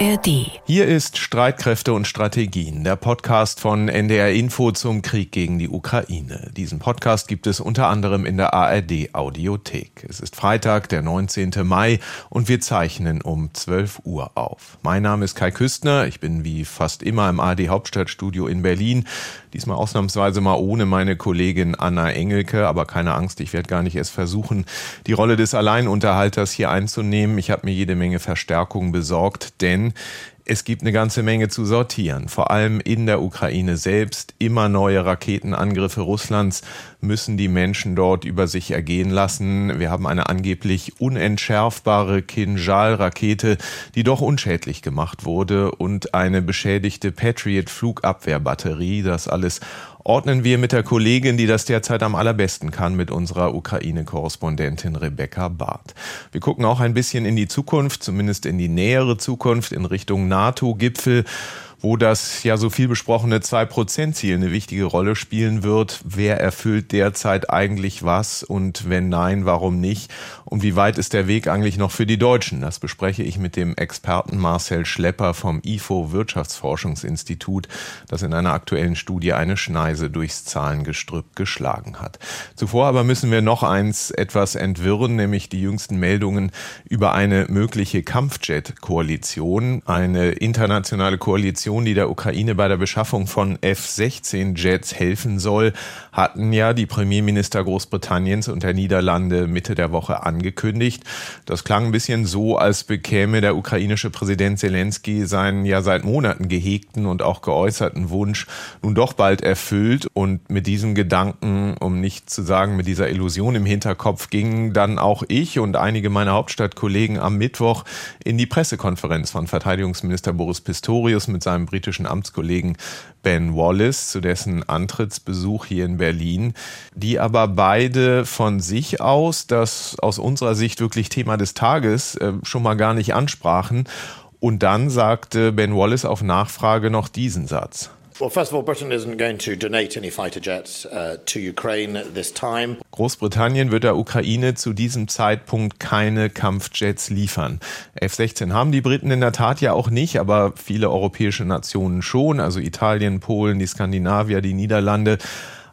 ARD. Hier ist Streitkräfte und Strategien, der Podcast von NDR Info zum Krieg gegen die Ukraine. Diesen Podcast gibt es unter anderem in der ARD-Audiothek. Es ist Freitag, der 19. Mai und wir zeichnen um 12 Uhr auf. Mein Name ist Kai Küstner, ich bin wie fast immer im ARD-Hauptstadtstudio in Berlin. Diesmal ausnahmsweise mal ohne meine Kollegin Anna Engelke, aber keine Angst, ich werde gar nicht erst versuchen, die Rolle des Alleinunterhalters hier einzunehmen. Ich habe mir jede Menge Verstärkung besorgt, denn es gibt eine ganze Menge zu sortieren. Vor allem in der Ukraine selbst. Immer neue Raketenangriffe Russlands müssen die Menschen dort über sich ergehen lassen. Wir haben eine angeblich unentschärfbare Kinjal-Rakete, die doch unschädlich gemacht wurde, und eine beschädigte Patriot-Flugabwehrbatterie. Das alles ordnen wir mit der Kollegin, die das derzeit am allerbesten kann, mit unserer Ukraine-Korrespondentin Rebecca Barth. Wir gucken auch ein bisschen in die Zukunft, zumindest in die nähere Zukunft, in Richtung NATO-Gipfel, wo das ja so viel besprochene 2%-Ziel eine wichtige Rolle spielen wird. Wer erfüllt derzeit eigentlich was und wenn nein, warum nicht? Und wie weit ist der Weg eigentlich noch für die Deutschen? Das bespreche ich mit dem Experten Marcel Schlepper vom IFO-Wirtschaftsforschungsinstitut, das in einer aktuellen Studie eine Schneise durchs Zahlengestrüpp geschlagen hat. Zuvor aber müssen wir noch eins etwas entwirren, nämlich die jüngsten Meldungen über eine mögliche Kampfjet-Koalition, eine internationale Koalition, die der Ukraine bei der Beschaffung von F-16-Jets helfen soll, hatten ja die Premierminister Großbritanniens und der Niederlande Mitte der Woche angekündigt. Das klang ein bisschen so, als bekäme der ukrainische Präsident Zelenskyy seinen ja seit Monaten gehegten und auch geäußerten Wunsch nun doch bald erfüllt. Und mit diesem Gedanken, um nicht zu sagen mit dieser Illusion im Hinterkopf, gingen dann auch ich und einige meiner Hauptstadtkollegen am Mittwoch in die Pressekonferenz von Verteidigungsminister Boris Pistorius mit seinem britischen Amtskollegen Ben Wallace zu dessen Antrittsbesuch hier in Berlin, die aber beide von sich aus das aus unserer Sicht wirklich Thema des Tages schon mal gar nicht ansprachen. Und dann sagte Ben Wallace auf Nachfrage noch diesen Satz. Well, first of all, Britain isn't going to donate any fighter jets to Ukraine this time. Großbritannien wird der Ukraine zu diesem Zeitpunkt keine Kampfjets liefern. F-16 haben die Briten in der Tat ja auch nicht, aber viele europäische Nationen schon, also Italien, Polen, die Skandinavier, die Niederlande.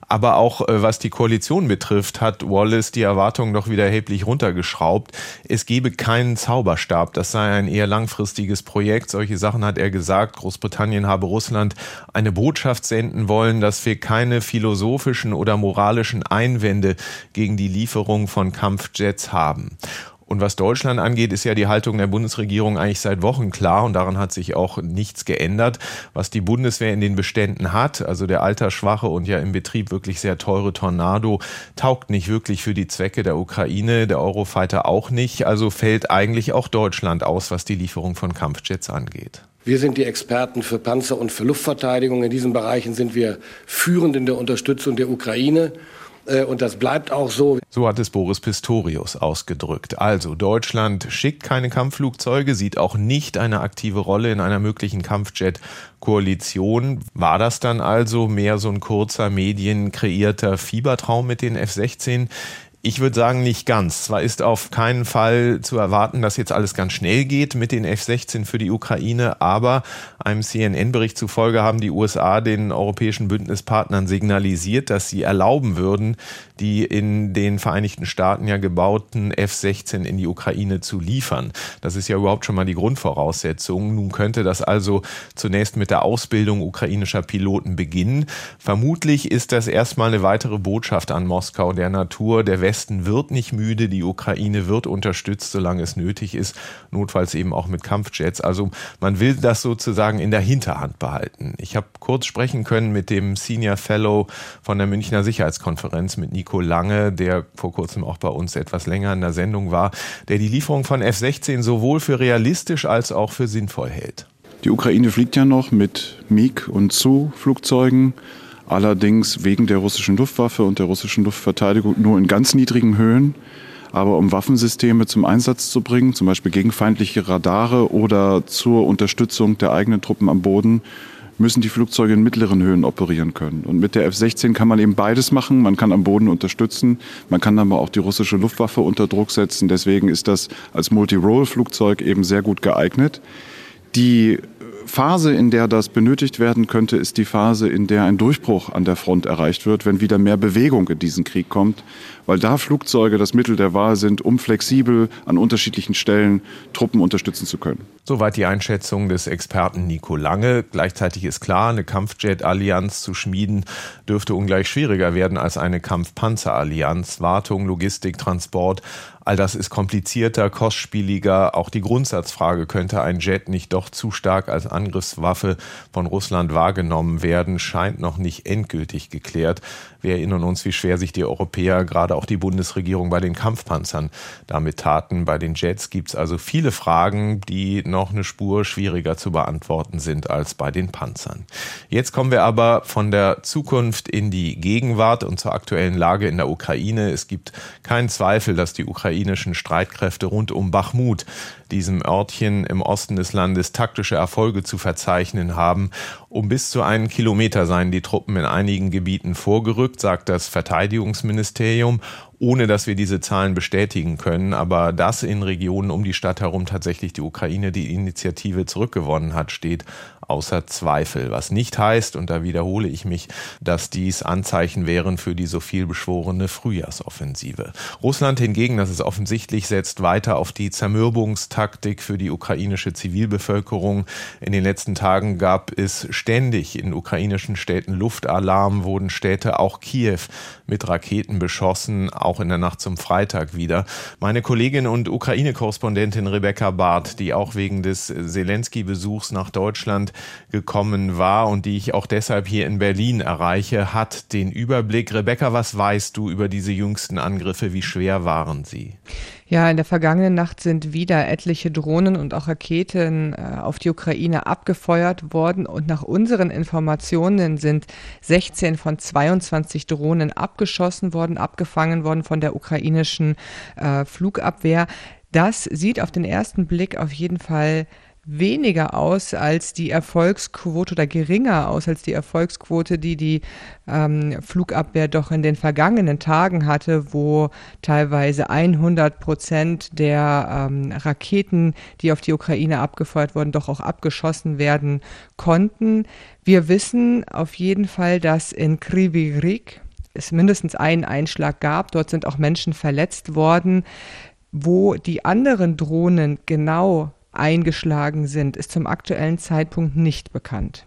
Aber auch was die Koalition betrifft, hat Wallace die Erwartungen doch wieder erheblich runtergeschraubt. Es gebe keinen Zauberstab, das sei ein eher langfristiges Projekt. Solche Sachen hat er gesagt. Großbritannien habe Russland eine Botschaft senden wollen, dass wir keine philosophischen oder moralischen Einwände gegen die Lieferung von Kampfjets haben. Und was Deutschland angeht, ist ja die Haltung der Bundesregierung eigentlich seit Wochen klar und daran hat sich auch nichts geändert. Was die Bundeswehr in den Beständen hat, also der altersschwache und ja im Betrieb wirklich sehr teure Tornado, taugt nicht wirklich für die Zwecke der Ukraine, der Eurofighter auch nicht. Also fällt eigentlich auch Deutschland aus, was die Lieferung von Kampfjets angeht. Wir sind die Experten für Panzer und für Luftverteidigung. In diesen Bereichen sind wir führend in der Unterstützung der Ukraine. Und das bleibt auch so. So hat es Boris Pistorius ausgedrückt. Also Deutschland schickt keine Kampfflugzeuge, sieht auch nicht eine aktive Rolle in einer möglichen Kampfjet-Koalition. War das dann also mehr so ein kurzer, medienkreierter Fiebertraum mit den F-16? Ich würde sagen, nicht ganz. Zwar ist auf keinen Fall zu erwarten, dass jetzt alles ganz schnell geht mit den F-16 für die Ukraine, aber einem CNN-Bericht zufolge haben die USA den europäischen Bündnispartnern signalisiert, dass sie erlauben würden, die in den Vereinigten Staaten ja gebauten F-16 in die Ukraine zu liefern. Das ist ja überhaupt schon mal die Grundvoraussetzung. Nun könnte das also zunächst mit der Ausbildung ukrainischer Piloten beginnen. Vermutlich ist das erstmal eine weitere Botschaft an Moskau der Natur. Der Westen wird nicht müde, die Ukraine wird unterstützt, solange es nötig ist, notfalls eben auch mit Kampfjets. Also man will das sozusagen in der Hinterhand behalten. Ich habe kurz sprechen können mit dem Senior Fellow von der Münchner Sicherheitskonferenz, mit Nico Lange, der vor kurzem auch bei uns etwas länger in der Sendung war, der die Lieferung von F-16 sowohl für realistisch als auch für sinnvoll hält. Die Ukraine fliegt ja noch mit MiG und Zu-Flugzeugen. Allerdings wegen der russischen Luftwaffe und der russischen Luftverteidigung nur in ganz niedrigen Höhen. Aber um Waffensysteme zum Einsatz zu bringen, zum Beispiel gegen feindliche Radare oder zur Unterstützung der eigenen Truppen am Boden, müssen die Flugzeuge in mittleren Höhen operieren können. Und mit der F-16 kann man eben beides machen. Man kann am Boden unterstützen, man kann aber auch die russische Luftwaffe unter Druck setzen. Deswegen ist das als Multi-Role-Flugzeug eben sehr gut geeignet. Die Phase, in der das benötigt werden könnte, ist die Phase, in der ein Durchbruch an der Front erreicht wird, wenn wieder mehr Bewegung in diesen Krieg kommt, weil da Flugzeuge das Mittel der Wahl sind, um flexibel an unterschiedlichen Stellen Truppen unterstützen zu können. Soweit die Einschätzung des Experten Nico Lange. Gleichzeitig ist klar, eine Kampfjet-Allianz zu schmieden dürfte ungleich schwieriger werden als eine Kampfpanzer-Allianz. Wartung, Logistik, Transport, all das ist komplizierter, kostspieliger. Auch die Grundsatzfrage, könnte ein Jet nicht doch zu stark als Angriffswaffe von Russland wahrgenommen werden, scheint noch nicht endgültig geklärt. Wir erinnern uns, wie schwer sich die Europäer, gerade auch die Bundesregierung, bei den Kampfpanzern damit taten. Bei den Jets gibt es also viele Fragen, die noch eine Spur schwieriger zu beantworten sind als bei den Panzern. Jetzt kommen wir aber von der Zukunft in die Gegenwart und zur aktuellen Lage in der Ukraine. Es gibt keinen Zweifel, dass die ukrainischen Streitkräfte rund um Bachmut, diesem Örtchen im Osten des Landes, taktische Erfolge zu verzeichnen haben. Um bis zu 1 Kilometer seien die Truppen in einigen Gebieten vorgerückt, sagt das Verteidigungsministerium, ohne dass wir diese Zahlen bestätigen können. Aber dass in Regionen um die Stadt herum tatsächlich die Ukraine die Initiative zurückgewonnen hat, steht außer Zweifel. Was nicht heißt, und da wiederhole ich mich, dass dies Anzeichen wären für die so viel beschworene Frühjahrsoffensive. Russland hingegen, das ist offensichtlich, setzt weiter auf die Zermürbungstaktik für die ukrainische Zivilbevölkerung. In den letzten Tagen gab es ständig in ukrainischen Städten Luftalarm, wurden Städte, auch Kiew, mit Raketen beschossen, auch in der Nacht zum Freitag wieder. Meine Kollegin und Ukraine-Korrespondentin Rebecca Barth, die auch wegen des Zelenskyj-Besuchs nach Deutschland gekommen war und die ich auch deshalb hier in Berlin erreiche, hat den Überblick. Rebecca, was weißt du über diese jüngsten Angriffe? Wie schwer waren sie? Ja, in der vergangenen Nacht sind wieder etliche Drohnen und auch Raketen auf die Ukraine abgefeuert worden und nach unseren Informationen sind 16 von 22 Drohnen abgeschossen worden, abgefangen worden von der ukrainischen Flugabwehr. Das sieht auf den ersten Blick auf jeden Fall weniger aus als die Erfolgsquote oder geringer aus als die Erfolgsquote, die die Flugabwehr doch in den vergangenen Tagen hatte, wo teilweise 100% der Raketen, die auf die Ukraine abgefeuert wurden, doch auch abgeschossen werden konnten. Wir wissen auf jeden Fall, dass in Kryvyi Rih es mindestens einen Einschlag gab. Dort sind auch Menschen verletzt worden. Wo die anderen Drohnen genau eingeschlagen sind, ist zum aktuellen Zeitpunkt nicht bekannt.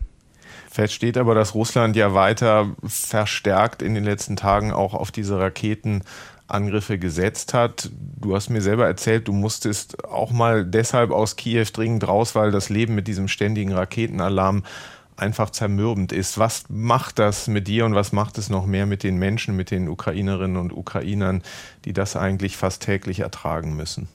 Fest steht aber, dass Russland ja weiter verstärkt in den letzten Tagen auch auf diese Raketenangriffe gesetzt hat. Du hast mir selber erzählt, du musstest auch mal deshalb aus Kiew dringend raus, weil das Leben mit diesem ständigen Raketenalarm einfach zermürbend ist. Was macht das mit dir und was macht es noch mehr mit den Menschen, mit den Ukrainerinnen und Ukrainern, die das eigentlich fast täglich ertragen müssen?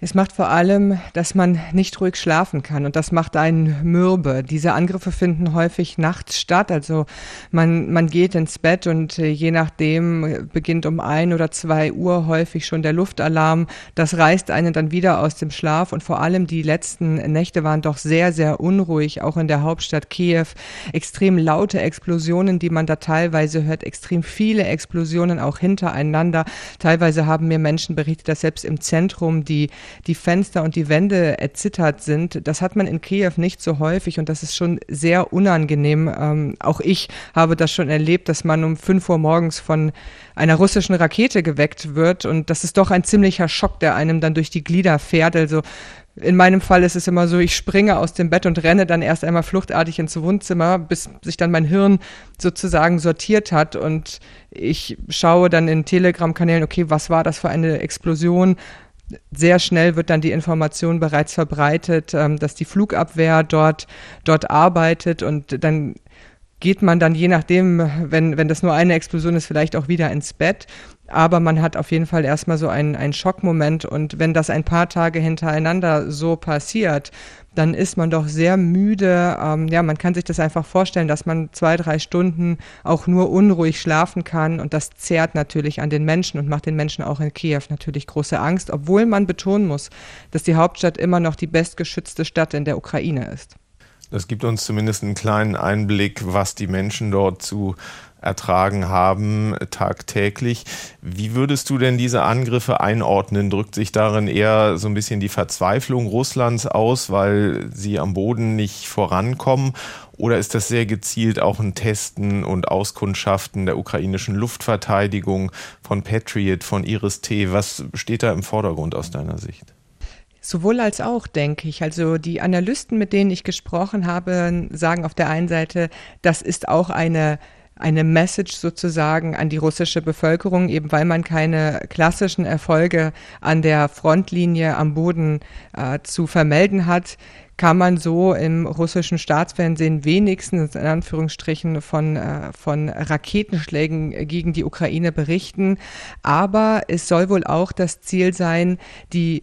Es macht vor allem, dass man nicht ruhig schlafen kann und das macht einen mürbe. Diese Angriffe finden häufig nachts statt, also man geht ins Bett und je nachdem beginnt um 1 oder 2 Uhr häufig schon der Luftalarm. Das reißt einen dann wieder aus dem Schlaf und vor allem die letzten Nächte waren doch sehr, sehr unruhig, auch in der Hauptstadt Kiew. Extrem laute Explosionen, die man da teilweise hört, extrem viele Explosionen auch hintereinander. Teilweise haben mir Menschen berichtet, dass selbst im Zentrum die Fenster und die Wände erzittert sind. Das hat man in Kiew nicht so häufig und das ist schon sehr unangenehm. Auch ich habe das schon erlebt, dass man um 5 Uhr morgens von einer russischen Rakete geweckt wird und das ist doch ein ziemlicher Schock, der einem dann durch die Glieder fährt. Also in meinem Fall ist es immer so, ich springe aus dem Bett und renne dann erst einmal fluchtartig ins Wohnzimmer, bis sich dann mein Hirn sozusagen sortiert hat und ich schaue dann in Telegram-Kanälen, okay, was war das für eine Explosion? Sehr schnell wird dann die Information bereits verbreitet, dass die Flugabwehr dort arbeitet und dann geht man dann je nachdem, wenn das nur eine Explosion ist, vielleicht auch wieder ins Bett. Aber man hat auf jeden Fall erstmal so einen Schockmoment und wenn das ein paar Tage hintereinander so passiert, dann ist man doch sehr müde. Ja, man kann sich das einfach vorstellen, dass man 2, 3 Stunden auch nur unruhig schlafen kann und das zehrt natürlich an den Menschen und macht den Menschen auch in Kiew natürlich große Angst, obwohl man betonen muss, dass die Hauptstadt immer noch die bestgeschützte Stadt in der Ukraine ist. Das gibt uns zumindest einen kleinen Einblick, was die Menschen dort zu ertragen haben tagtäglich. Wie würdest du denn diese Angriffe einordnen? Drückt sich darin eher so ein bisschen die Verzweiflung Russlands aus, weil sie am Boden nicht vorankommen? Oder ist das sehr gezielt auch ein Testen und Auskundschaften der ukrainischen Luftverteidigung, von Patriot, von IRIS-T? Was steht da im Vordergrund aus deiner Sicht? Sowohl als auch, denke ich. Also die Analysten, mit denen ich gesprochen habe, sagen auf der einen Seite, das ist auch eine Message sozusagen an die russische Bevölkerung, eben weil man keine klassischen Erfolge an der Frontlinie am Boden zu vermelden hat, kann man so im russischen Staatsfernsehen wenigstens in Anführungsstrichen von Raketenschlägen gegen die Ukraine berichten. Aber es soll wohl auch das Ziel sein, die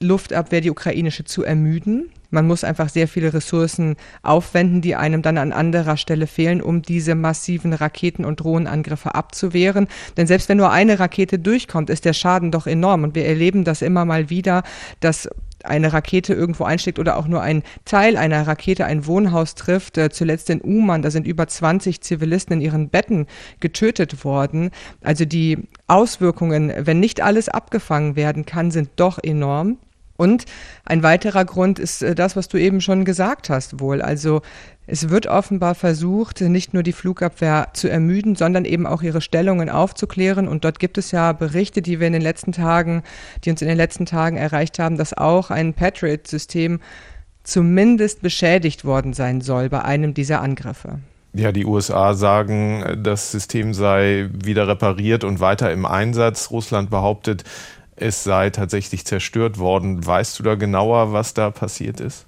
Luftabwehr, die ukrainische, zu ermüden. Man muss einfach sehr viele Ressourcen aufwenden, die einem dann an anderer Stelle fehlen, um diese massiven Raketen- und Drohnenangriffe abzuwehren. Denn selbst wenn nur eine Rakete durchkommt, ist der Schaden doch enorm. Und wir erleben das immer mal wieder, dass eine Rakete irgendwo einschlägt oder auch nur ein Teil einer Rakete ein Wohnhaus trifft. Zuletzt in Uman, da sind über 20 Zivilisten in ihren Betten getötet worden. Also die Auswirkungen, wenn nicht alles abgefangen werden kann, sind doch enorm. Und ein weiterer Grund ist das, was du eben schon gesagt hast wohl. Also es wird offenbar versucht, nicht nur die Flugabwehr zu ermüden, sondern eben auch ihre Stellungen aufzuklären. Und dort gibt es ja Berichte, die uns in den letzten Tagen erreicht haben, dass auch ein Patriot-System zumindest beschädigt worden sein soll bei einem dieser Angriffe. Ja, die USA sagen, das System sei wieder repariert und weiter im Einsatz. Russland behauptet, es sei tatsächlich zerstört worden. Weißt du da genauer, was da passiert ist?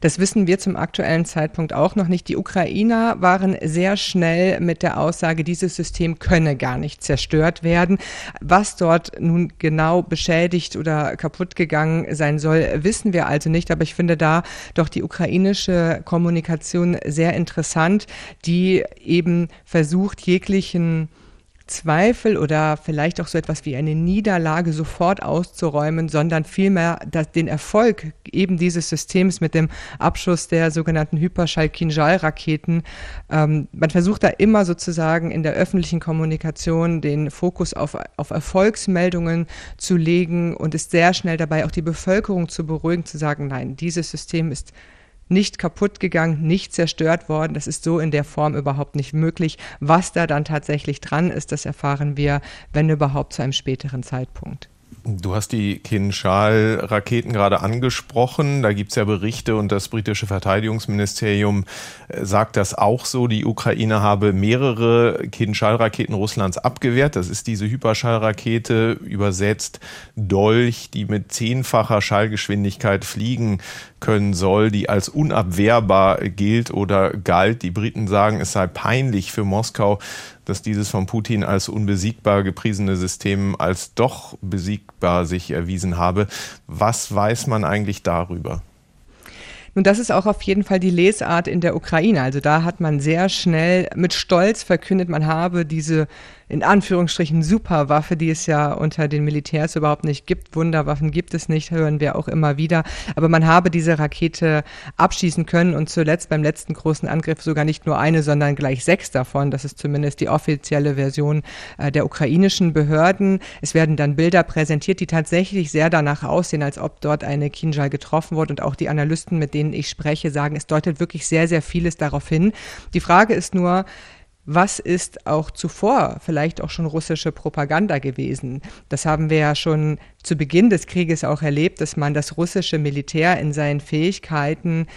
Das wissen wir zum aktuellen Zeitpunkt auch noch nicht. Die Ukrainer waren sehr schnell mit der Aussage, dieses System könne gar nicht zerstört werden. Was dort nun genau beschädigt oder kaputt gegangen sein soll, wissen wir also nicht. Aber ich finde da doch die ukrainische Kommunikation sehr interessant, die eben versucht, jeglichen Zweifel oder vielleicht auch so etwas wie eine Niederlage sofort auszuräumen, sondern vielmehr den Erfolg eben dieses Systems mit dem Abschuss der sogenannten Hyperschall-Kinjal-Raketen. Man versucht da immer sozusagen in der öffentlichen Kommunikation den Fokus auf Erfolgsmeldungen zu legen und ist sehr schnell dabei, auch die Bevölkerung zu beruhigen, zu sagen, nein, dieses System ist nicht kaputt gegangen, nicht zerstört worden. Das ist so in der Form überhaupt nicht möglich. Was da dann tatsächlich dran ist, das erfahren wir, wenn überhaupt, zu einem späteren Zeitpunkt. Du hast die Kinjal-Raketen gerade angesprochen. Da gibt es ja Berichte und das britische Verteidigungsministerium sagt das auch so. Die Ukraine habe mehrere Kinjal-Raketen Russlands abgewehrt. Das ist diese Hyperschallrakete, übersetzt Dolch, die mit 10-facher Schallgeschwindigkeit fliegen können soll, die als unabwehrbar gilt oder galt. Die Briten sagen, es sei peinlich für Moskau, dass dieses von Putin als unbesiegbar gepriesene System als doch besiegbar sich erwiesen habe. Was weiß man eigentlich darüber? Nun, das ist auch auf jeden Fall die Lesart in der Ukraine. Also da hat man sehr schnell mit Stolz verkündet, man habe diese in Anführungsstrichen Superwaffe, die es ja unter den Militärs überhaupt nicht gibt. Wunderwaffen gibt es nicht, hören wir auch immer wieder. Aber man habe diese Rakete abschießen können und zuletzt beim letzten großen Angriff sogar nicht nur eine, sondern gleich 6 davon. Das ist zumindest die offizielle Version der ukrainischen Behörden. Es werden dann Bilder präsentiert, die tatsächlich sehr danach aussehen, als ob dort eine Kinjal getroffen wurde. Und auch die Analysten, mit denen ich spreche, sagen, es deutet wirklich sehr, sehr vieles darauf hin. Die Frage ist nur, was ist auch zuvor vielleicht auch schon russische Propaganda gewesen? Das haben wir ja schon zu Beginn des Krieges auch erlebt, dass man das russische Militär in seinen Fähigkeiten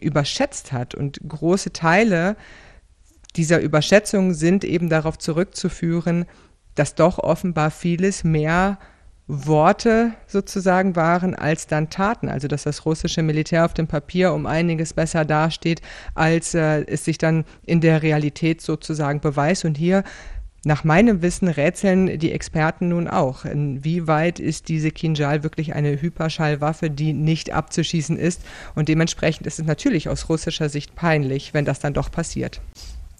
überschätzt hat. Und große Teile dieser Überschätzung sind eben darauf zurückzuführen, dass doch offenbar vieles mehr Worte sozusagen waren als dann Taten. Also dass das russische Militär auf dem Papier um einiges besser dasteht, als es sich dann in der Realität sozusagen beweist. Und hier, nach meinem Wissen, rätseln die Experten nun auch. Inwieweit ist diese Kinjal wirklich eine Hyperschallwaffe, die nicht abzuschießen ist? Und dementsprechend ist es natürlich aus russischer Sicht peinlich, wenn das dann doch passiert.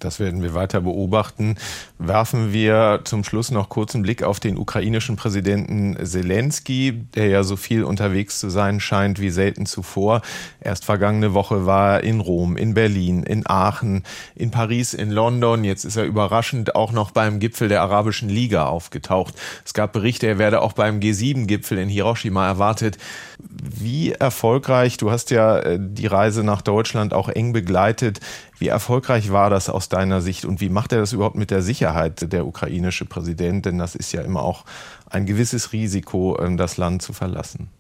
Das werden wir weiter beobachten. Werfen wir zum Schluss noch kurz einen Blick auf den ukrainischen Präsidenten Zelenskyy, der ja so viel unterwegs zu sein scheint wie selten zuvor. Erst vergangene Woche war er in Rom, in Berlin, in Aachen, in Paris, in London. Jetzt ist er überraschend auch noch beim Gipfel der Arabischen Liga aufgetaucht. Es gab Berichte, er werde auch beim G7-Gipfel in Hiroshima erwartet. Wie erfolgreich, du hast ja die Reise nach Deutschland auch eng begleitet, wie erfolgreich war das aus deiner Sicht und wie macht er das überhaupt mit der Sicherheit, der ukrainische Präsident? Denn das ist ja immer auch ein gewisses Risiko, das Land zu verlassen.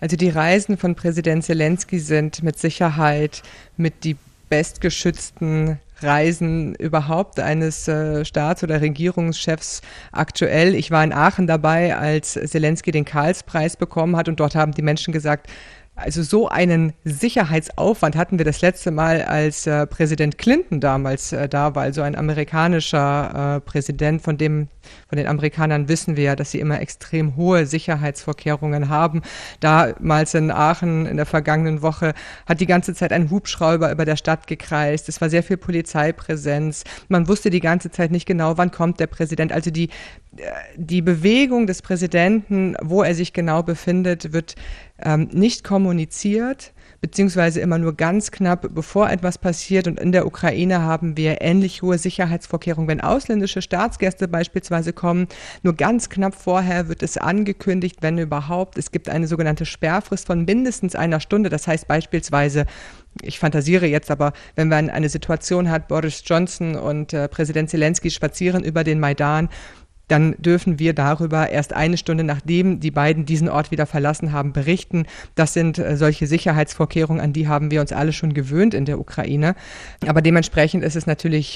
Also die Reisen von Präsident Zelenskyy sind mit Sicherheit mit die bestgeschützten Reisen überhaupt eines Staats- oder Regierungschefs aktuell. Ich war in Aachen dabei, als Zelenskyy den Karlspreis bekommen hat, und dort haben die Menschen gesagt, also so einen Sicherheitsaufwand hatten wir das letzte Mal, als Präsident Clinton damals da war, also ein amerikanischer Präsident, von den Amerikanern wissen wir ja, dass sie immer extrem hohe Sicherheitsvorkehrungen haben. Damals in Aachen in der vergangenen Woche hat die ganze Zeit ein Hubschrauber über der Stadt gekreist. Es war sehr viel Polizeipräsenz. Man wusste die ganze Zeit nicht genau, wann kommt der Präsident. Also die Bewegung des Präsidenten, wo er sich genau befindet, wird nicht kommuniziert, beziehungsweise immer nur ganz knapp, bevor etwas passiert. Und in der Ukraine haben wir ähnlich hohe Sicherheitsvorkehrungen. Wenn ausländische Staatsgäste beispielsweise kommen, nur ganz knapp vorher wird es angekündigt, wenn überhaupt. Es gibt eine sogenannte Sperrfrist von mindestens einer Stunde. Das heißt beispielsweise, ich fantasiere jetzt, aber wenn man eine Situation hat, Boris Johnson und Präsident Zelenskyy spazieren über den Maidan, dann dürfen wir darüber erst eine Stunde, nachdem die beiden diesen Ort wieder verlassen haben, berichten. Das sind solche Sicherheitsvorkehrungen, an die haben wir uns alle schon gewöhnt in der Ukraine. Aber dementsprechend ist es natürlich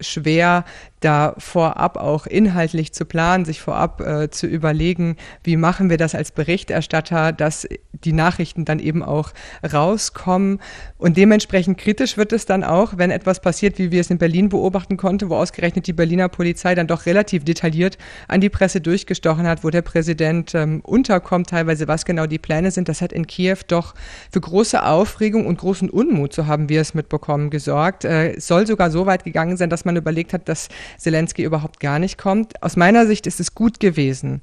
schwer, da vorab auch inhaltlich zu planen, sich vorab zu überlegen, wie machen wir das als Berichterstatter, dass die Nachrichten dann eben auch rauskommen. Und dementsprechend kritisch wird es dann auch, wenn etwas passiert, wie wir es in Berlin beobachten konnten, wo ausgerechnet die Berliner Polizei dann doch relativ detailliert an die Presse durchgestochen hat, wo der Präsident unterkommt, teilweise was genau die Pläne sind. Das hat in Kiew doch für große Aufregung und großen Unmut, so haben wir es mitbekommen, gesorgt. Es soll sogar so weit gegangen sein, dass man überlegt hat, dass Zelenskyy überhaupt gar nicht kommt. Aus meiner Sicht ist es gut gewesen,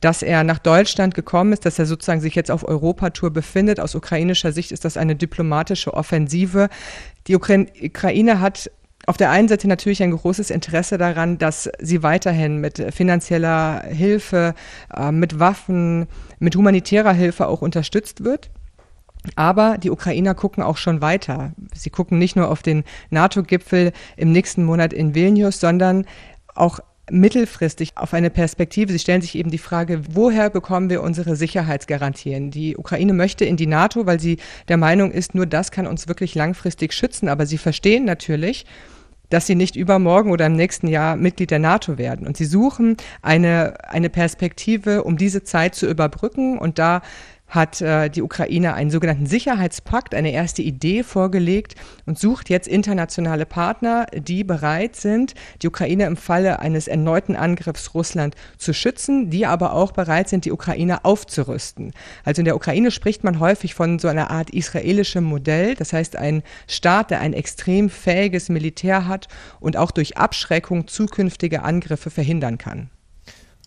dass er nach Deutschland gekommen ist, dass er sozusagen sich jetzt auf Europatour befindet. Aus ukrainischer Sicht ist das eine diplomatische Offensive. Die Ukraine hat auf der einen Seite natürlich ein großes Interesse daran, dass sie weiterhin mit finanzieller Hilfe, mit Waffen, mit humanitärer Hilfe auch unterstützt wird. Aber die Ukrainer gucken auch schon weiter. Sie gucken nicht nur auf den NATO-Gipfel im nächsten Monat in Vilnius, sondern auch mittelfristig auf eine Perspektive. Sie stellen sich eben die Frage, woher bekommen wir unsere Sicherheitsgarantien? Die Ukraine möchte in die NATO, weil sie der Meinung ist, nur das kann uns wirklich langfristig schützen. Aber sie verstehen natürlich, dass sie nicht übermorgen oder im nächsten Jahr Mitglied der NATO werden. Und sie suchen eine Perspektive, um diese Zeit zu überbrücken. Und da hat die Ukraine einen sogenannten Sicherheitspakt, eine erste Idee vorgelegt und sucht jetzt internationale Partner, die bereit sind, die Ukraine im Falle eines erneuten Angriffs Russland zu schützen, die aber auch bereit sind, die Ukraine aufzurüsten. Also in der Ukraine spricht man häufig von so einer Art israelischem Modell, das heißt ein Staat, der ein extrem fähiges Militär hat und auch durch Abschreckung zukünftige Angriffe verhindern kann.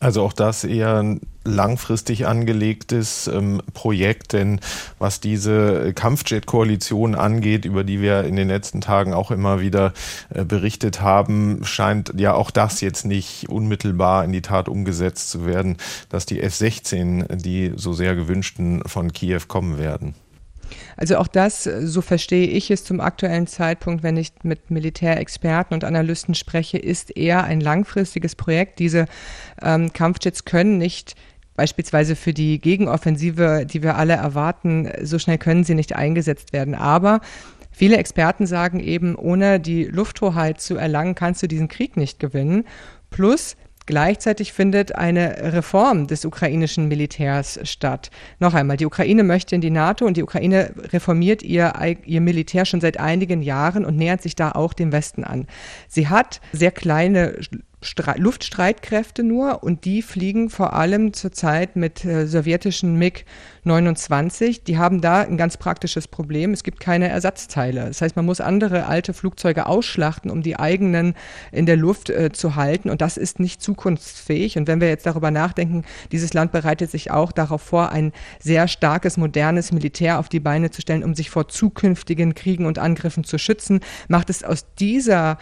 Also auch das eher ein langfristig angelegtes Projekt, denn was diese Kampfjet-Koalition angeht, über die wir in den letzten Tagen auch immer wieder berichtet haben, scheint ja auch das jetzt nicht unmittelbar in die Tat umgesetzt zu werden, dass die F-16, die so sehr gewünschten, von Kiew kommen werden. Also auch das, so verstehe ich es zum aktuellen Zeitpunkt, wenn ich mit Militärexperten und Analysten spreche, ist eher ein langfristiges Projekt. Diese Kampfjets können nicht beispielsweise für die Gegenoffensive, die wir alle erwarten, so schnell können sie nicht eingesetzt werden. Aber viele Experten sagen eben, ohne die Lufthoheit zu erlangen, kannst du diesen Krieg nicht gewinnen. Plus gleichzeitig findet eine Reform des ukrainischen Militärs statt. Noch einmal, die Ukraine möchte in die NATO und die Ukraine reformiert ihr Militär schon seit einigen Jahren und nähert sich da auch dem Westen an. Sie hat sehr kleine Luftstreitkräfte nur, und die fliegen vor allem zurzeit mit sowjetischen MiG-29. Die haben da ein ganz praktisches Problem. Es gibt keine Ersatzteile. Das heißt, man muss andere alte Flugzeuge ausschlachten, um die eigenen in der Luft zu halten. Und das ist nicht zukunftsfähig. Und wenn wir jetzt darüber nachdenken, dieses Land bereitet sich auch darauf vor, ein sehr starkes, modernes Militär auf die Beine zu stellen, um sich vor zukünftigen Kriegen und Angriffen zu schützen, macht es aus dieser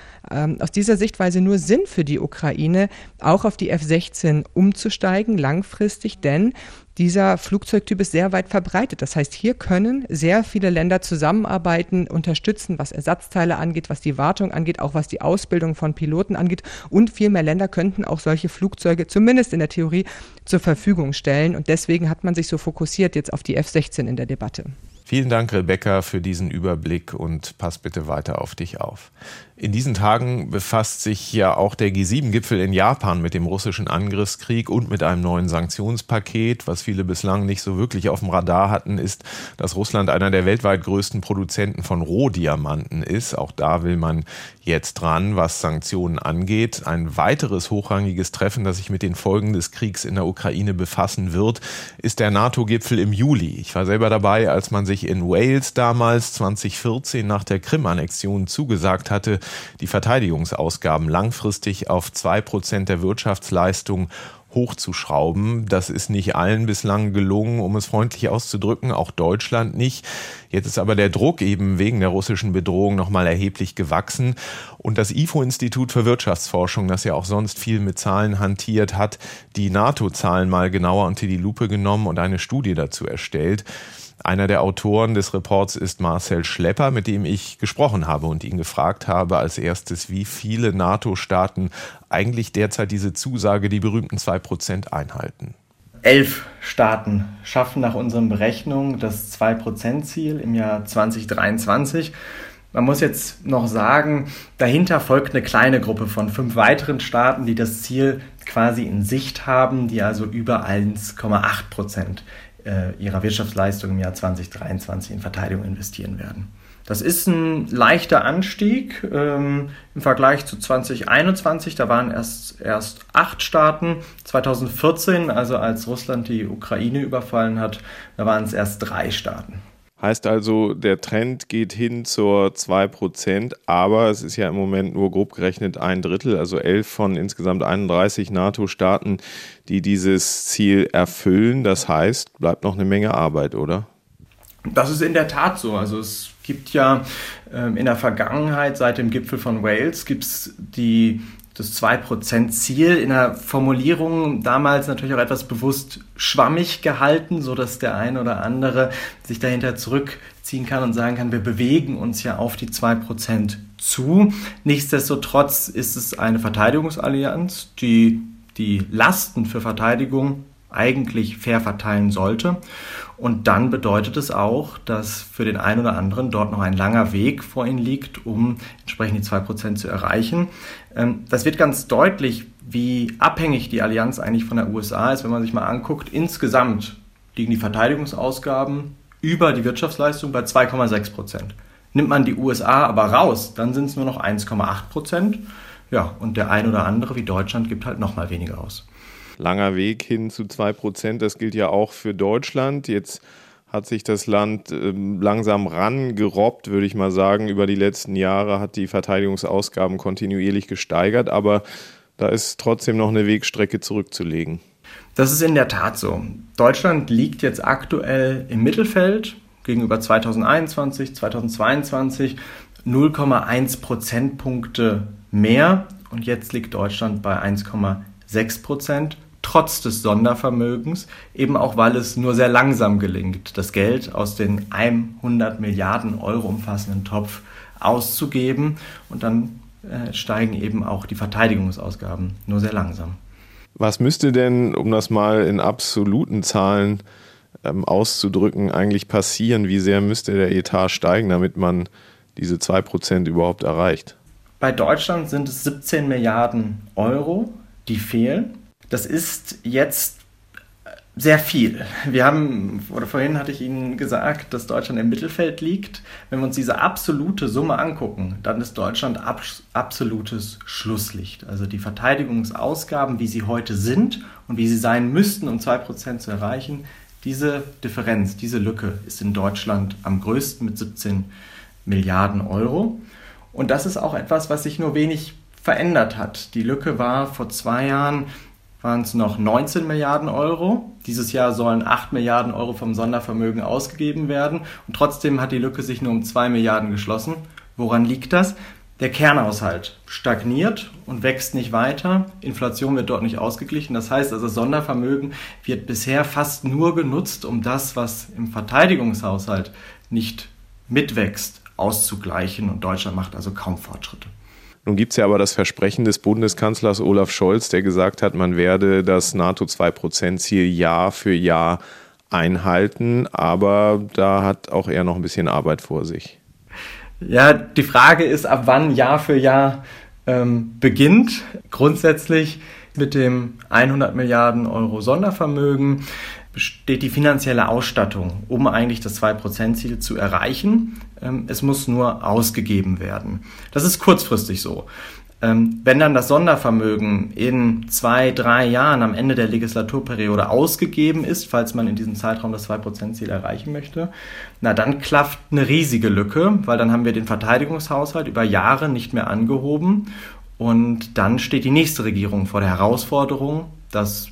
Sichtweise nur Sinn für die Ukraine, auch auf die F-16 umzusteigen, langfristig, denn dieser Flugzeugtyp ist sehr weit verbreitet. Das heißt, hier können sehr viele Länder zusammenarbeiten, unterstützen, was Ersatzteile angeht, was die Wartung angeht, auch was die Ausbildung von Piloten angeht. Und viel mehr Länder könnten auch solche Flugzeuge zumindest in der Theorie zur Verfügung stellen. Und deswegen hat man sich so fokussiert jetzt auf die F-16 in der Debatte. Vielen Dank, Rebecca, für diesen Überblick, und pass bitte weiter auf dich auf. In diesen Tagen befasst sich ja auch der G7-Gipfel in Japan mit dem russischen Angriffskrieg und mit einem neuen Sanktionspaket. Was viele bislang nicht so wirklich auf dem Radar hatten, ist, dass Russland einer der weltweit größten Produzenten von Rohdiamanten ist. Auch da will man jetzt dran, was Sanktionen angeht. Ein weiteres hochrangiges Treffen, das sich mit den Folgen des Kriegs in der Ukraine befassen wird, ist der NATO-Gipfel im Juli. Ich war selber dabei, als man sich in Wales damals 2014 nach der Krim-Annexion zugesagt hatte, die Verteidigungsausgaben langfristig auf 2% der Wirtschaftsleistung hochzuschrauben. Das ist nicht allen bislang gelungen, um es freundlich auszudrücken, auch Deutschland nicht. Jetzt ist aber der Druck eben wegen der russischen Bedrohung nochmal erheblich gewachsen. Und das IFO-Institut für Wirtschaftsforschung, das ja auch sonst viel mit Zahlen hantiert, hat die NATO-Zahlen mal genauer unter die Lupe genommen und eine Studie dazu erstellt. Einer der Autoren des Reports ist Marcel Schlepper, mit dem ich gesprochen habe und ihn gefragt habe als erstes, wie viele NATO-Staaten eigentlich derzeit diese Zusage, die berühmten 2%, einhalten. 11 Staaten schaffen nach unseren Berechnungen das 2%-Ziel im Jahr 2023. Man muss jetzt noch sagen, dahinter folgt eine kleine Gruppe von 5 weiteren Staaten, die das Ziel quasi in Sicht haben, die also über 1,8% ihrer Wirtschaftsleistung im Jahr 2023 in Verteidigung investieren werden. Das ist ein leichter Anstieg im Vergleich zu 2021. Da waren erst 8 Staaten. 2014, also als Russland die Ukraine überfallen hat, da waren es erst 3 Staaten. Heißt also, der Trend geht hin zur 2%, aber es ist ja im Moment nur grob gerechnet 1/3, also 11 von insgesamt 31 NATO-Staaten, die dieses Ziel erfüllen. Das heißt, bleibt noch eine Menge Arbeit, oder? Das ist in der Tat so. Also es gibt ja in der Vergangenheit, seit dem Gipfel von Wales, gibt's das 2%-Ziel in der Formulierung damals natürlich auch etwas bewusst schwammig gehalten, sodass der eine oder andere sich dahinter zurückziehen kann und sagen kann, wir bewegen uns ja auf die 2% zu. Nichtsdestotrotz ist es eine Verteidigungsallianz, die die Lasten für Verteidigung eigentlich fair verteilen sollte. Und dann bedeutet es auch, dass für den einen oder anderen dort noch ein langer Weg vor ihnen liegt, um entsprechend die 2% zu erreichen. Das wird ganz deutlich, wie abhängig die Allianz eigentlich von der USA ist, wenn man sich mal anguckt. Insgesamt liegen die Verteidigungsausgaben über die Wirtschaftsleistung bei 2,6%. Nimmt man die USA aber raus, dann sind es nur noch 1,8%. Ja, und der ein oder andere, wie Deutschland, gibt halt noch mal weniger aus. Langer Weg hin zu 2%, das gilt ja auch für Deutschland. Jetzt hat sich das Land langsam rangerobbt, würde ich mal sagen. Über die letzten Jahre hat die Verteidigungsausgaben kontinuierlich gesteigert, aber da ist trotzdem noch eine Wegstrecke zurückzulegen. Das ist in der Tat so. Deutschland liegt jetzt aktuell im Mittelfeld gegenüber 2021, 2022 0,1% mehr. Und jetzt liegt Deutschland bei 1,6%. Trotz des Sondervermögens, eben auch weil es nur sehr langsam gelingt, das Geld aus den 100 Milliarden Euro umfassenden Topf auszugeben. Und dann steigen eben auch die Verteidigungsausgaben nur sehr langsam. Was müsste denn, um das mal in absoluten Zahlen auszudrücken, eigentlich passieren? Wie sehr müsste der Etat steigen, damit man diese 2% überhaupt erreicht? Bei Deutschland sind es 17 Milliarden Euro, die fehlen. Das ist jetzt Sehr viel. Vorhin hatte ich Ihnen gesagt, dass Deutschland im Mittelfeld liegt. Wenn wir uns diese absolute Summe angucken, dann ist Deutschland absolutes Schlusslicht. Also die Verteidigungsausgaben, wie sie heute sind und wie sie sein müssten, um 2% zu erreichen, diese Differenz, diese Lücke ist in Deutschland am größten mit 17 Milliarden Euro. Und das ist auch etwas, was sich nur wenig verändert hat. Die Lücke war vor 2 Jahren, waren es noch 19 Milliarden Euro. Dieses Jahr sollen 8 Milliarden Euro vom Sondervermögen ausgegeben werden. Und trotzdem hat die Lücke sich nur um 2 Milliarden geschlossen. Woran liegt das? Der Kernhaushalt stagniert und wächst nicht weiter. Inflation wird dort nicht ausgeglichen. Das heißt also, das Sondervermögen wird bisher fast nur genutzt, um das, was im Verteidigungshaushalt nicht mitwächst, auszugleichen. Und Deutschland macht also kaum Fortschritte. Nun gibt es ja aber das Versprechen des Bundeskanzlers Olaf Scholz, der gesagt hat, man werde das NATO-2%-Ziel Jahr für Jahr einhalten. Aber da hat auch er noch ein bisschen Arbeit vor sich. Ja, die Frage ist, ab wann Jahr für Jahr beginnt. Grundsätzlich mit dem 100 Milliarden Euro Sondervermögen besteht die finanzielle Ausstattung, um eigentlich das 2%-Ziel zu erreichen. Es muss nur ausgegeben werden. Das ist kurzfristig so. Wenn dann das Sondervermögen in 2-3 Jahren am Ende der Legislaturperiode ausgegeben ist, falls man in diesem Zeitraum das 2%-Ziel erreichen möchte, dann klafft eine riesige Lücke, weil dann haben wir den Verteidigungshaushalt über Jahre nicht mehr angehoben. Und dann steht die nächste Regierung vor der Herausforderung, dass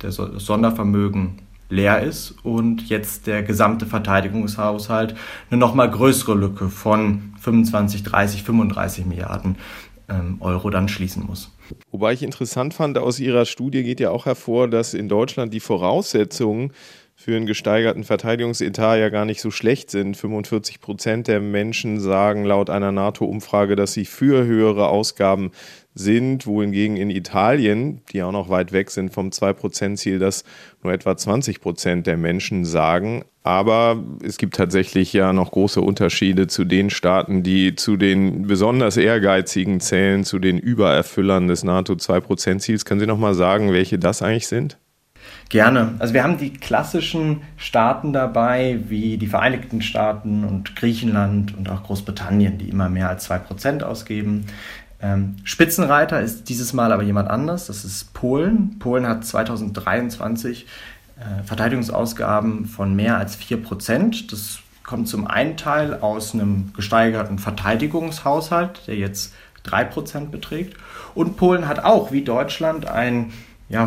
das Sondervermögen leer ist und jetzt der gesamte Verteidigungshaushalt eine nochmal größere Lücke von 25, 30, 35 Milliarden Euro dann schließen muss. Wobei ich interessant fand, aus Ihrer Studie geht ja auch hervor, dass in Deutschland die Voraussetzungen für einen gesteigerten Verteidigungsetat ja gar nicht so schlecht sind. 45% der Menschen sagen laut einer NATO-Umfrage, dass sie für höhere Ausgaben sind, wohingegen in Italien, die auch noch weit weg sind vom 2%-Ziel, das nur etwa 20% der Menschen sagen. Aber es gibt tatsächlich ja noch große Unterschiede zu den Staaten, die zu den besonders ehrgeizigen zählen, zu den Übererfüllern des NATO-2%-Ziels. Können Sie noch mal sagen, welche das eigentlich sind? Gerne. Also wir haben die klassischen Staaten dabei, wie die Vereinigten Staaten und Griechenland und auch Großbritannien, die immer mehr als 2% ausgeben. Spitzenreiter ist dieses Mal aber jemand anders, das ist Polen. Polen hat 2023 Verteidigungsausgaben von mehr als 4%. Das kommt zum einen Teil aus einem gesteigerten Verteidigungshaushalt, der jetzt 3% beträgt. Und Polen hat auch, wie Deutschland, ein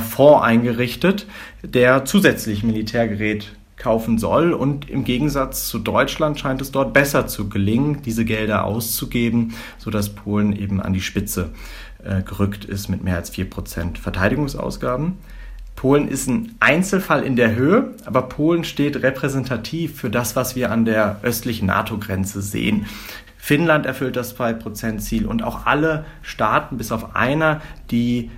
Fonds eingerichtet, der zusätzlich Militärgerät kaufen soll. Und im Gegensatz zu Deutschland scheint es dort besser zu gelingen, diese Gelder auszugeben, sodass Polen eben an die Spitze gerückt ist mit mehr als 4% Verteidigungsausgaben. Polen ist ein Einzelfall in der Höhe, aber Polen steht repräsentativ für das, was wir an der östlichen NATO-Grenze sehen. Finnland erfüllt das 2%-Ziel und auch alle Staaten, bis auf einer, die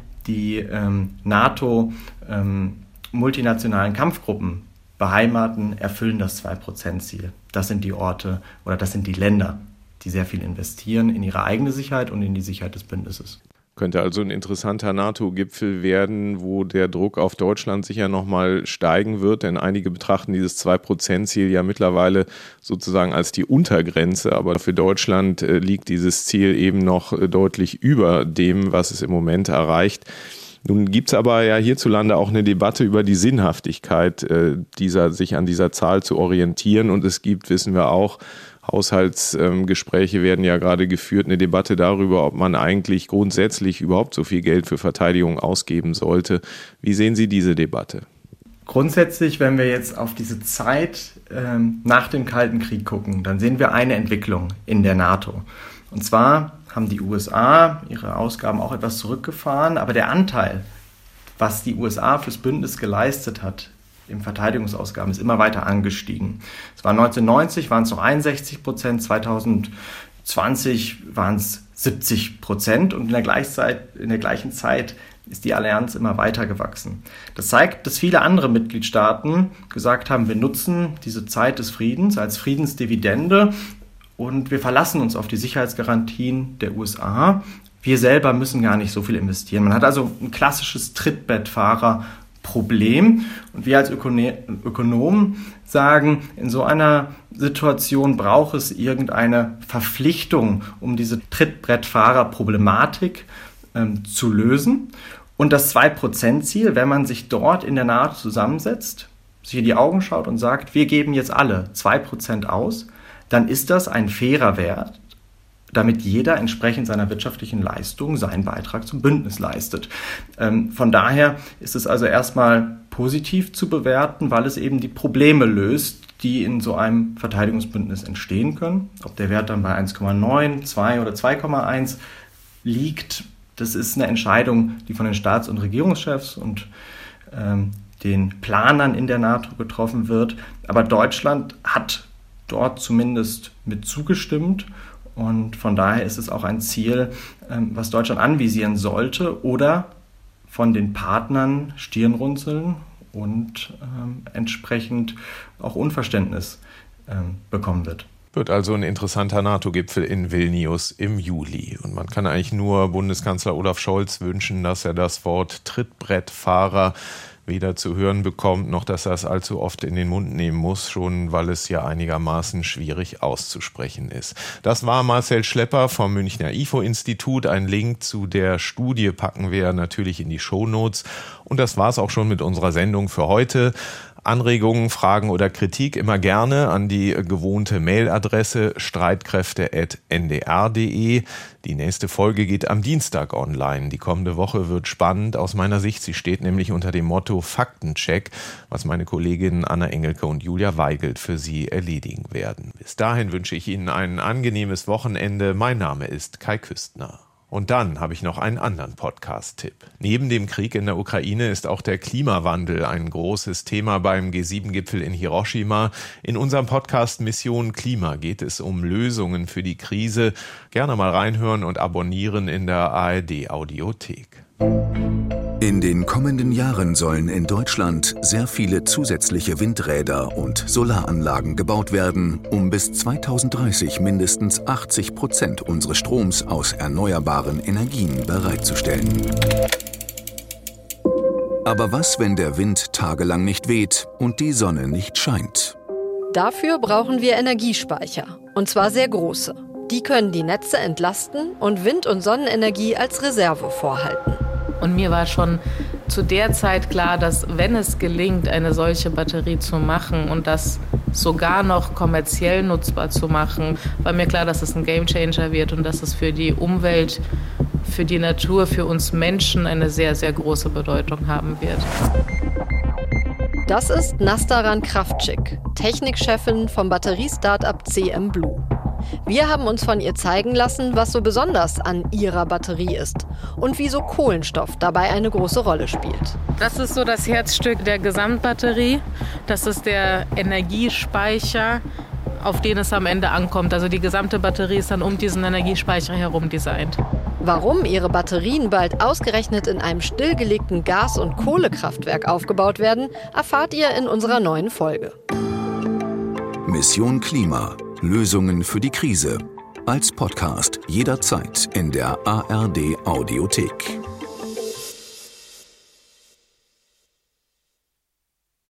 NATO-multinationalen Kampfgruppen beheimaten, erfüllen das 2%-Ziel. Das sind die Orte oder das sind die Länder, die sehr viel investieren in ihre eigene Sicherheit und in die Sicherheit des Bündnisses. Könnte also ein interessanter NATO-Gipfel werden, wo der Druck auf Deutschland sicher nochmal steigen wird, denn einige betrachten dieses 2%-Ziel ja mittlerweile sozusagen als die Untergrenze, aber für Deutschland liegt dieses Ziel eben noch deutlich über dem, was es im Moment erreicht. Nun gibt es aber ja hierzulande auch eine Debatte über die Sinnhaftigkeit, sich an dieser Zahl zu orientieren. Und es gibt, wissen wir auch, Haushaltsgespräche werden ja gerade geführt, eine Debatte darüber, ob man eigentlich grundsätzlich überhaupt so viel Geld für Verteidigung ausgeben sollte. Wie sehen Sie diese Debatte? Grundsätzlich, wenn wir jetzt auf diese Zeit nach dem Kalten Krieg gucken, dann sehen wir eine Entwicklung in der NATO. Und zwar haben die USA ihre Ausgaben auch etwas zurückgefahren, aber der Anteil, was die USA fürs Bündnis geleistet hat, im Verteidigungsausgaben, ist immer weiter angestiegen. Es war 1990, waren es noch 61%, 2020 waren es 70% und in der gleichen Zeit ist die Allianz immer weiter gewachsen. Das zeigt, dass viele andere Mitgliedstaaten gesagt haben, wir nutzen diese Zeit des Friedens als Friedensdividende und wir verlassen uns auf die Sicherheitsgarantien der USA. Wir selber müssen gar nicht so viel investieren. Man hat also ein klassisches Trittbettfahrer Problem. Und wir als Ökonomen sagen, in so einer Situation braucht es irgendeine Verpflichtung, um diese Trittbrettfahrerproblematik zu lösen. Und das 2%-Ziel, wenn man sich dort in der NATO zusammensetzt, sich in die Augen schaut und sagt, wir geben jetzt alle 2% aus, dann ist das ein fairer Wert, damit jeder entsprechend seiner wirtschaftlichen Leistung seinen Beitrag zum Bündnis leistet. Von daher ist es also erstmal positiv zu bewerten, weil es eben die Probleme löst, die in so einem Verteidigungsbündnis entstehen können. Ob der Wert dann bei 1,9, 2 oder 2,1 liegt, das ist eine Entscheidung, die von den Staats- und Regierungschefs und den Planern in der NATO getroffen wird. Aber Deutschland hat dort zumindest mit zugestimmt. Und von daher ist es auch ein Ziel, was Deutschland anvisieren sollte oder von den Partnern Stirnrunzeln und entsprechend auch Unverständnis bekommen wird. Wird also ein interessanter NATO-Gipfel in Vilnius im Juli. Und man kann eigentlich nur Bundeskanzler Olaf Scholz wünschen, dass er das Wort Trittbrettfahrer weder zu hören bekommt, noch dass er es allzu oft in den Mund nehmen muss, schon weil es ja einigermaßen schwierig auszusprechen ist. Das war Marcel Schlepper vom Münchner IFO-Institut. Einen Link zu der Studie packen wir natürlich in die Shownotes. Und das war's auch schon mit unserer Sendung für heute. Anregungen, Fragen oder Kritik immer gerne an die gewohnte Mailadresse streitkräfte@ndr.de. Die nächste Folge geht am Dienstag online. Die kommende Woche wird spannend aus meiner Sicht. Sie steht nämlich unter dem Motto Faktencheck, was meine Kolleginnen Anna Engelke und Julia Weigelt für Sie erledigen werden. Bis dahin wünsche ich Ihnen ein angenehmes Wochenende. Mein Name ist Kai Küstner. Und dann habe ich noch einen anderen Podcast-Tipp. Neben dem Krieg in der Ukraine ist auch der Klimawandel ein großes Thema beim G7-Gipfel in Hiroshima. In unserem Podcast Mission Klima geht es um Lösungen für die Krise. Gerne mal reinhören und abonnieren in der ARD-Audiothek. In den kommenden Jahren sollen in Deutschland sehr viele zusätzliche Windräder und Solaranlagen gebaut werden, um bis 2030 mindestens 80% unseres Stroms aus erneuerbaren Energien bereitzustellen. Aber was, wenn der Wind tagelang nicht weht und die Sonne nicht scheint? Dafür brauchen wir Energiespeicher, und zwar sehr große. Die können die Netze entlasten und Wind- und Sonnenenergie als Reserve vorhalten. Und mir war schon zu der Zeit klar, dass wenn es gelingt, eine solche Batterie zu machen und das sogar noch kommerziell nutzbar zu machen, war mir klar, dass es ein Gamechanger wird und dass es für die Umwelt, für die Natur, für uns Menschen eine sehr, sehr große Bedeutung haben wird. Das ist Nastaran Kravtschik, Technikchefin vom Batteriestartup CM Blue. Wir haben uns von ihr zeigen lassen, was so besonders an ihrer Batterie ist und wieso Kohlenstoff dabei eine große Rolle spielt. Das ist so das Herzstück der Gesamtbatterie. Das ist der Energiespeicher, auf den es am Ende ankommt. Also die gesamte Batterie ist dann um diesen Energiespeicher herum designt. Warum ihre Batterien bald ausgerechnet in einem stillgelegten Gas- und Kohlekraftwerk aufgebaut werden, erfahrt ihr in unserer neuen Folge. Mission Klima. Lösungen für die Krise. Als Podcast jederzeit in der ARD-Audiothek.